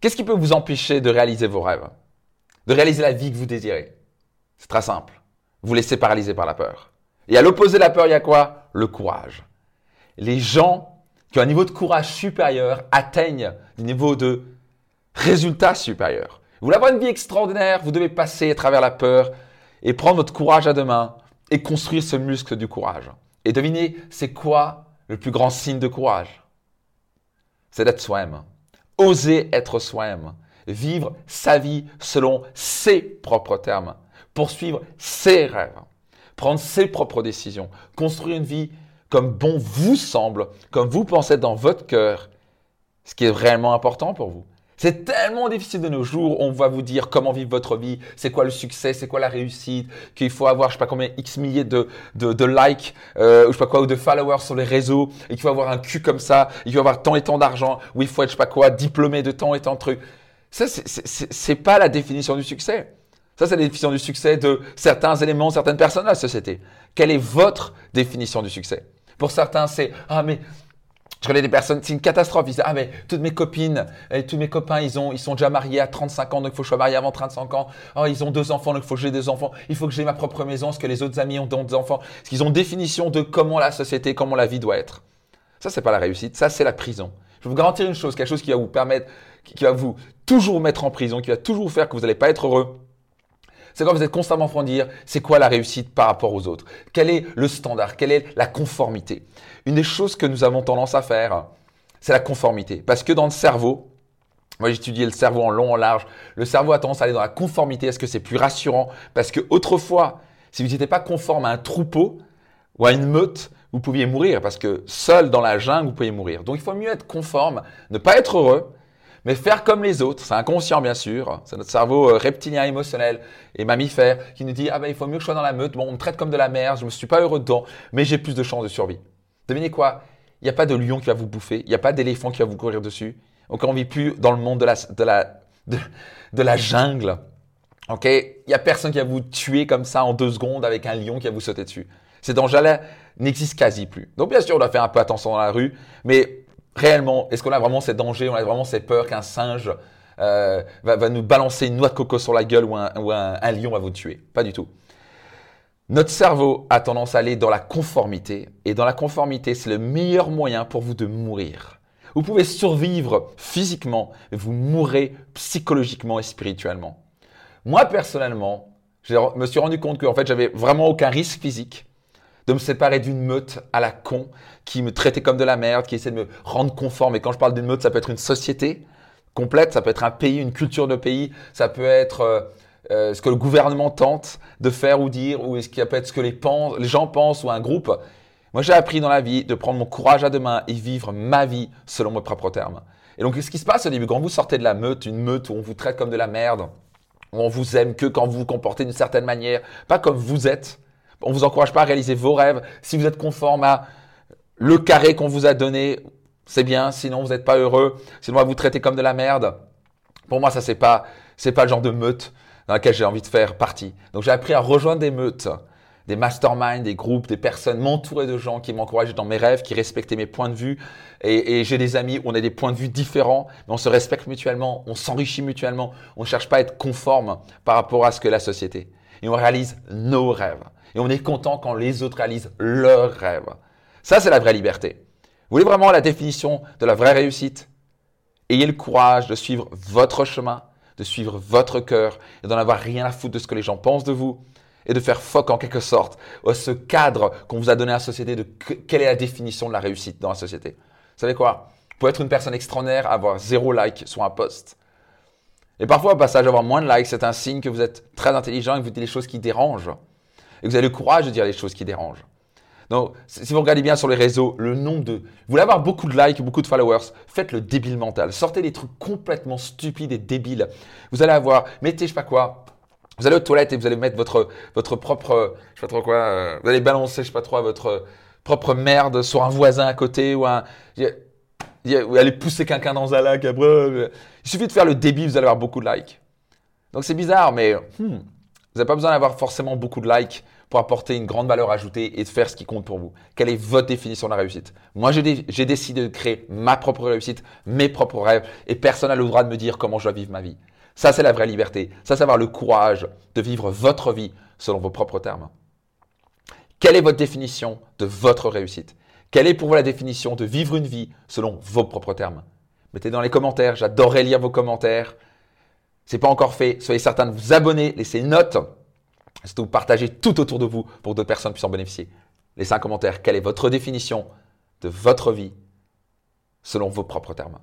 Qu'est-ce qui peut vous empêcher de réaliser vos rêves, de réaliser la vie que vous désirez? C'est très simple. Vous laissez paralyser par la peur. Et à l'opposé de la peur, il y a quoi? Le courage. Les gens qui ont un niveau de courage supérieur atteignent des niveaux de résultats supérieurs. Vous voulez avoir une vie extraordinaire, vous devez passer à travers la peur et prendre votre courage à deux mains et construire ce muscle du courage. Et devinez, c'est quoi le plus grand signe de courage? C'est d'être soi-même. Oser être soi-même. Vivre sa vie selon ses propres termes. Poursuivre ses rêves. Prendre ses propres décisions. Construire une vie comme bon vous semble, comme vous pensez dans votre cœur, ce qui est réellement important pour vous. C'est tellement difficile de nos jours, on va vous dire comment vivre votre vie, c'est quoi le succès, c'est quoi la réussite, qu'il faut avoir je sais pas combien X milliers de likes ou je sais pas quoi ou de followers sur les réseaux, et qu'il faut avoir un cul comme ça, il faut avoir tant et tant d'argent, ou il faut être je sais pas quoi diplômé de tant et tant de trucs. Ça c'est pas la définition du succès. Ça c'est la définition du succès de certains éléments, certaines personnes de la société. Quelle est votre définition du succès? Pour certains, c'est ah mais je connais des personnes, c'est une catastrophe. Ils disent, ah, mais toutes mes copines et tous mes copains, ils sont déjà mariés à 35 ans, donc il faut que je sois marié avant 35 ans. Oh, ils ont 2 enfants, donc il faut que j'ai 2 enfants. Il faut que j'ai ma propre maison, parce que les autres amis ont d'autres enfants. Parce qu'ils ont une définition de comment la société, comment la vie doit être. Ça, c'est pas la réussite. Ça, c'est la prison. Je vais vous garantir une chose, quelque chose qui va vous permettre, qui va vous toujours mettre en prison, qui va toujours faire que vous n'allez pas être heureux. C'est quand vous êtes constamment en train de dire, c'est quoi la réussite par rapport aux autres? Quel est le standard? Quelle est la conformité? Une des choses que nous avons tendance à faire, c'est la conformité. Parce que dans le cerveau, moi j'étudiais le cerveau en long, en large, le cerveau a tendance à aller dans la conformité. Est-ce que c'est plus rassurant? Parce que autrefois, si vous n'étiez pas conforme à un troupeau ou à une meute, vous pouviez mourir. Parce que seul dans la jungle, vous pouviez mourir. Donc il faut mieux être conforme, ne pas être heureux, mais faire comme les autres, c'est inconscient bien sûr, c'est notre cerveau reptilien émotionnel et mammifère qui nous dit « Ah ben il faut mieux que je sois dans la meute, bon on me traite comme de la merde, je ne me suis pas heureux dedans, mais j'ai plus de chances de survie. » Devinez quoi? Il n'y a pas de lion qui va vous bouffer, il n'y a pas d'éléphant qui va vous courir dessus. Donc on ne vit plus dans le monde de la jungle. Okay? Il n'y a personne qui va vous tuer comme ça en 2 secondes avec un lion qui va vous sauter dessus. Ces dangers-là n'existent quasi plus. Donc bien sûr on doit faire un peu attention dans la rue, mais… réellement, est-ce qu'on a vraiment ces dangers, on a vraiment ces peurs qu'un singe va nous balancer une noix de coco sur la gueule ou un lion va vous tuer? Pas du tout. Notre cerveau a tendance à aller dans la conformité et dans la conformité, c'est le meilleur moyen pour vous de mourir. Vous pouvez survivre physiquement, mais vous mourrez psychologiquement et spirituellement. Moi, personnellement, je me suis rendu compte qu'en fait, j'avais vraiment aucun risque physique de me séparer d'une meute à la con qui me traitait comme de la merde, qui essayait de me rendre conforme. Et quand je parle d'une meute, ça peut être une société complète, ça peut être un pays, une culture de pays, ça peut être ce que le gouvernement tente de faire ou dire, ou ça peut être ce que les gens pensent ou un groupe. Moi, j'ai appris dans la vie de prendre mon courage à deux mains et vivre ma vie selon mes propres termes. Et donc, ce qui se passe au début, quand vous sortez de la meute, une meute où on vous traite comme de la merde, où on vous aime que quand vous vous comportez d'une certaine manière, pas comme vous êtes. On ne vous encourage pas à réaliser vos rêves. Si vous êtes conforme à le carré qu'on vous a donné, c'est bien. Sinon, vous n'êtes pas heureux. Sinon, on va vous traiter comme de la merde. Pour moi, ça, c'est pas le genre de meute dans laquelle j'ai envie de faire partie. Donc, j'ai appris à rejoindre des meutes, des masterminds, des groupes, des personnes, m'entourer de gens qui m'encourageaient dans mes rêves, qui respectaient mes points de vue. Et j'ai des amis où on a des points de vue différents, mais on se respecte mutuellement, on s'enrichit mutuellement. On ne cherche pas à être conforme par rapport à ce que la société. Et on réalise nos rêves. Et on est content quand les autres réalisent leurs rêves. Ça, c'est la vraie liberté. Vous voulez vraiment la définition de la vraie réussite? Ayez le courage de suivre votre chemin, de suivre votre cœur et d'en avoir rien à foutre de ce que les gens pensent de vous et de faire fuck en quelque sorte à ce cadre qu'on vous a donné à la société de quelle est la définition de la réussite dans la société. Vous savez quoi? Vous pouvez être une personne extraordinaire, avoir 0 like sur un post. Et parfois, au passage, avoir moins de likes, c'est un signe que vous êtes très intelligent et que vous dites les choses qui dérangent. Et vous avez le courage de dire les choses qui dérangent. Donc, si vous regardez bien sur les réseaux, le nombre de… Vous voulez avoir beaucoup de likes, beaucoup de followers, faites le débile mental. Sortez des trucs complètement stupides et débiles. Vous allez avoir… Mettez, je sais pas quoi… Vous allez aux toilettes et vous allez mettre votre propre… Je sais pas trop quoi… vous allez balancer, je sais pas trop, votre propre merde sur un voisin à côté ou un… Vous allez pousser quelqu'un dans un lac. Il suffit de faire le débile, vous allez avoir beaucoup de likes. Donc, c'est bizarre, mais… Vous n'avez pas besoin d'avoir forcément beaucoup de likes pour apporter une grande valeur ajoutée et de faire ce qui compte pour vous. Quelle est votre définition de la réussite? Moi, j'ai décidé de créer ma propre réussite, mes propres rêves et personne n'a le droit de me dire comment je dois vivre ma vie. Ça, c'est la vraie liberté. Ça, c'est avoir le courage de vivre votre vie selon vos propres termes. Quelle est votre définition de votre réussite? Quelle est pour vous la définition de vivre une vie selon vos propres termes? Mettez dans les commentaires, j'adorerais lire vos commentaires. C'est pas encore fait, soyez certain de vous abonner, laissez une note, surtout partagez tout autour de vous pour que d'autres personnes puissent en bénéficier. Laissez un commentaire, quelle est votre définition de votre vie selon vos propres termes?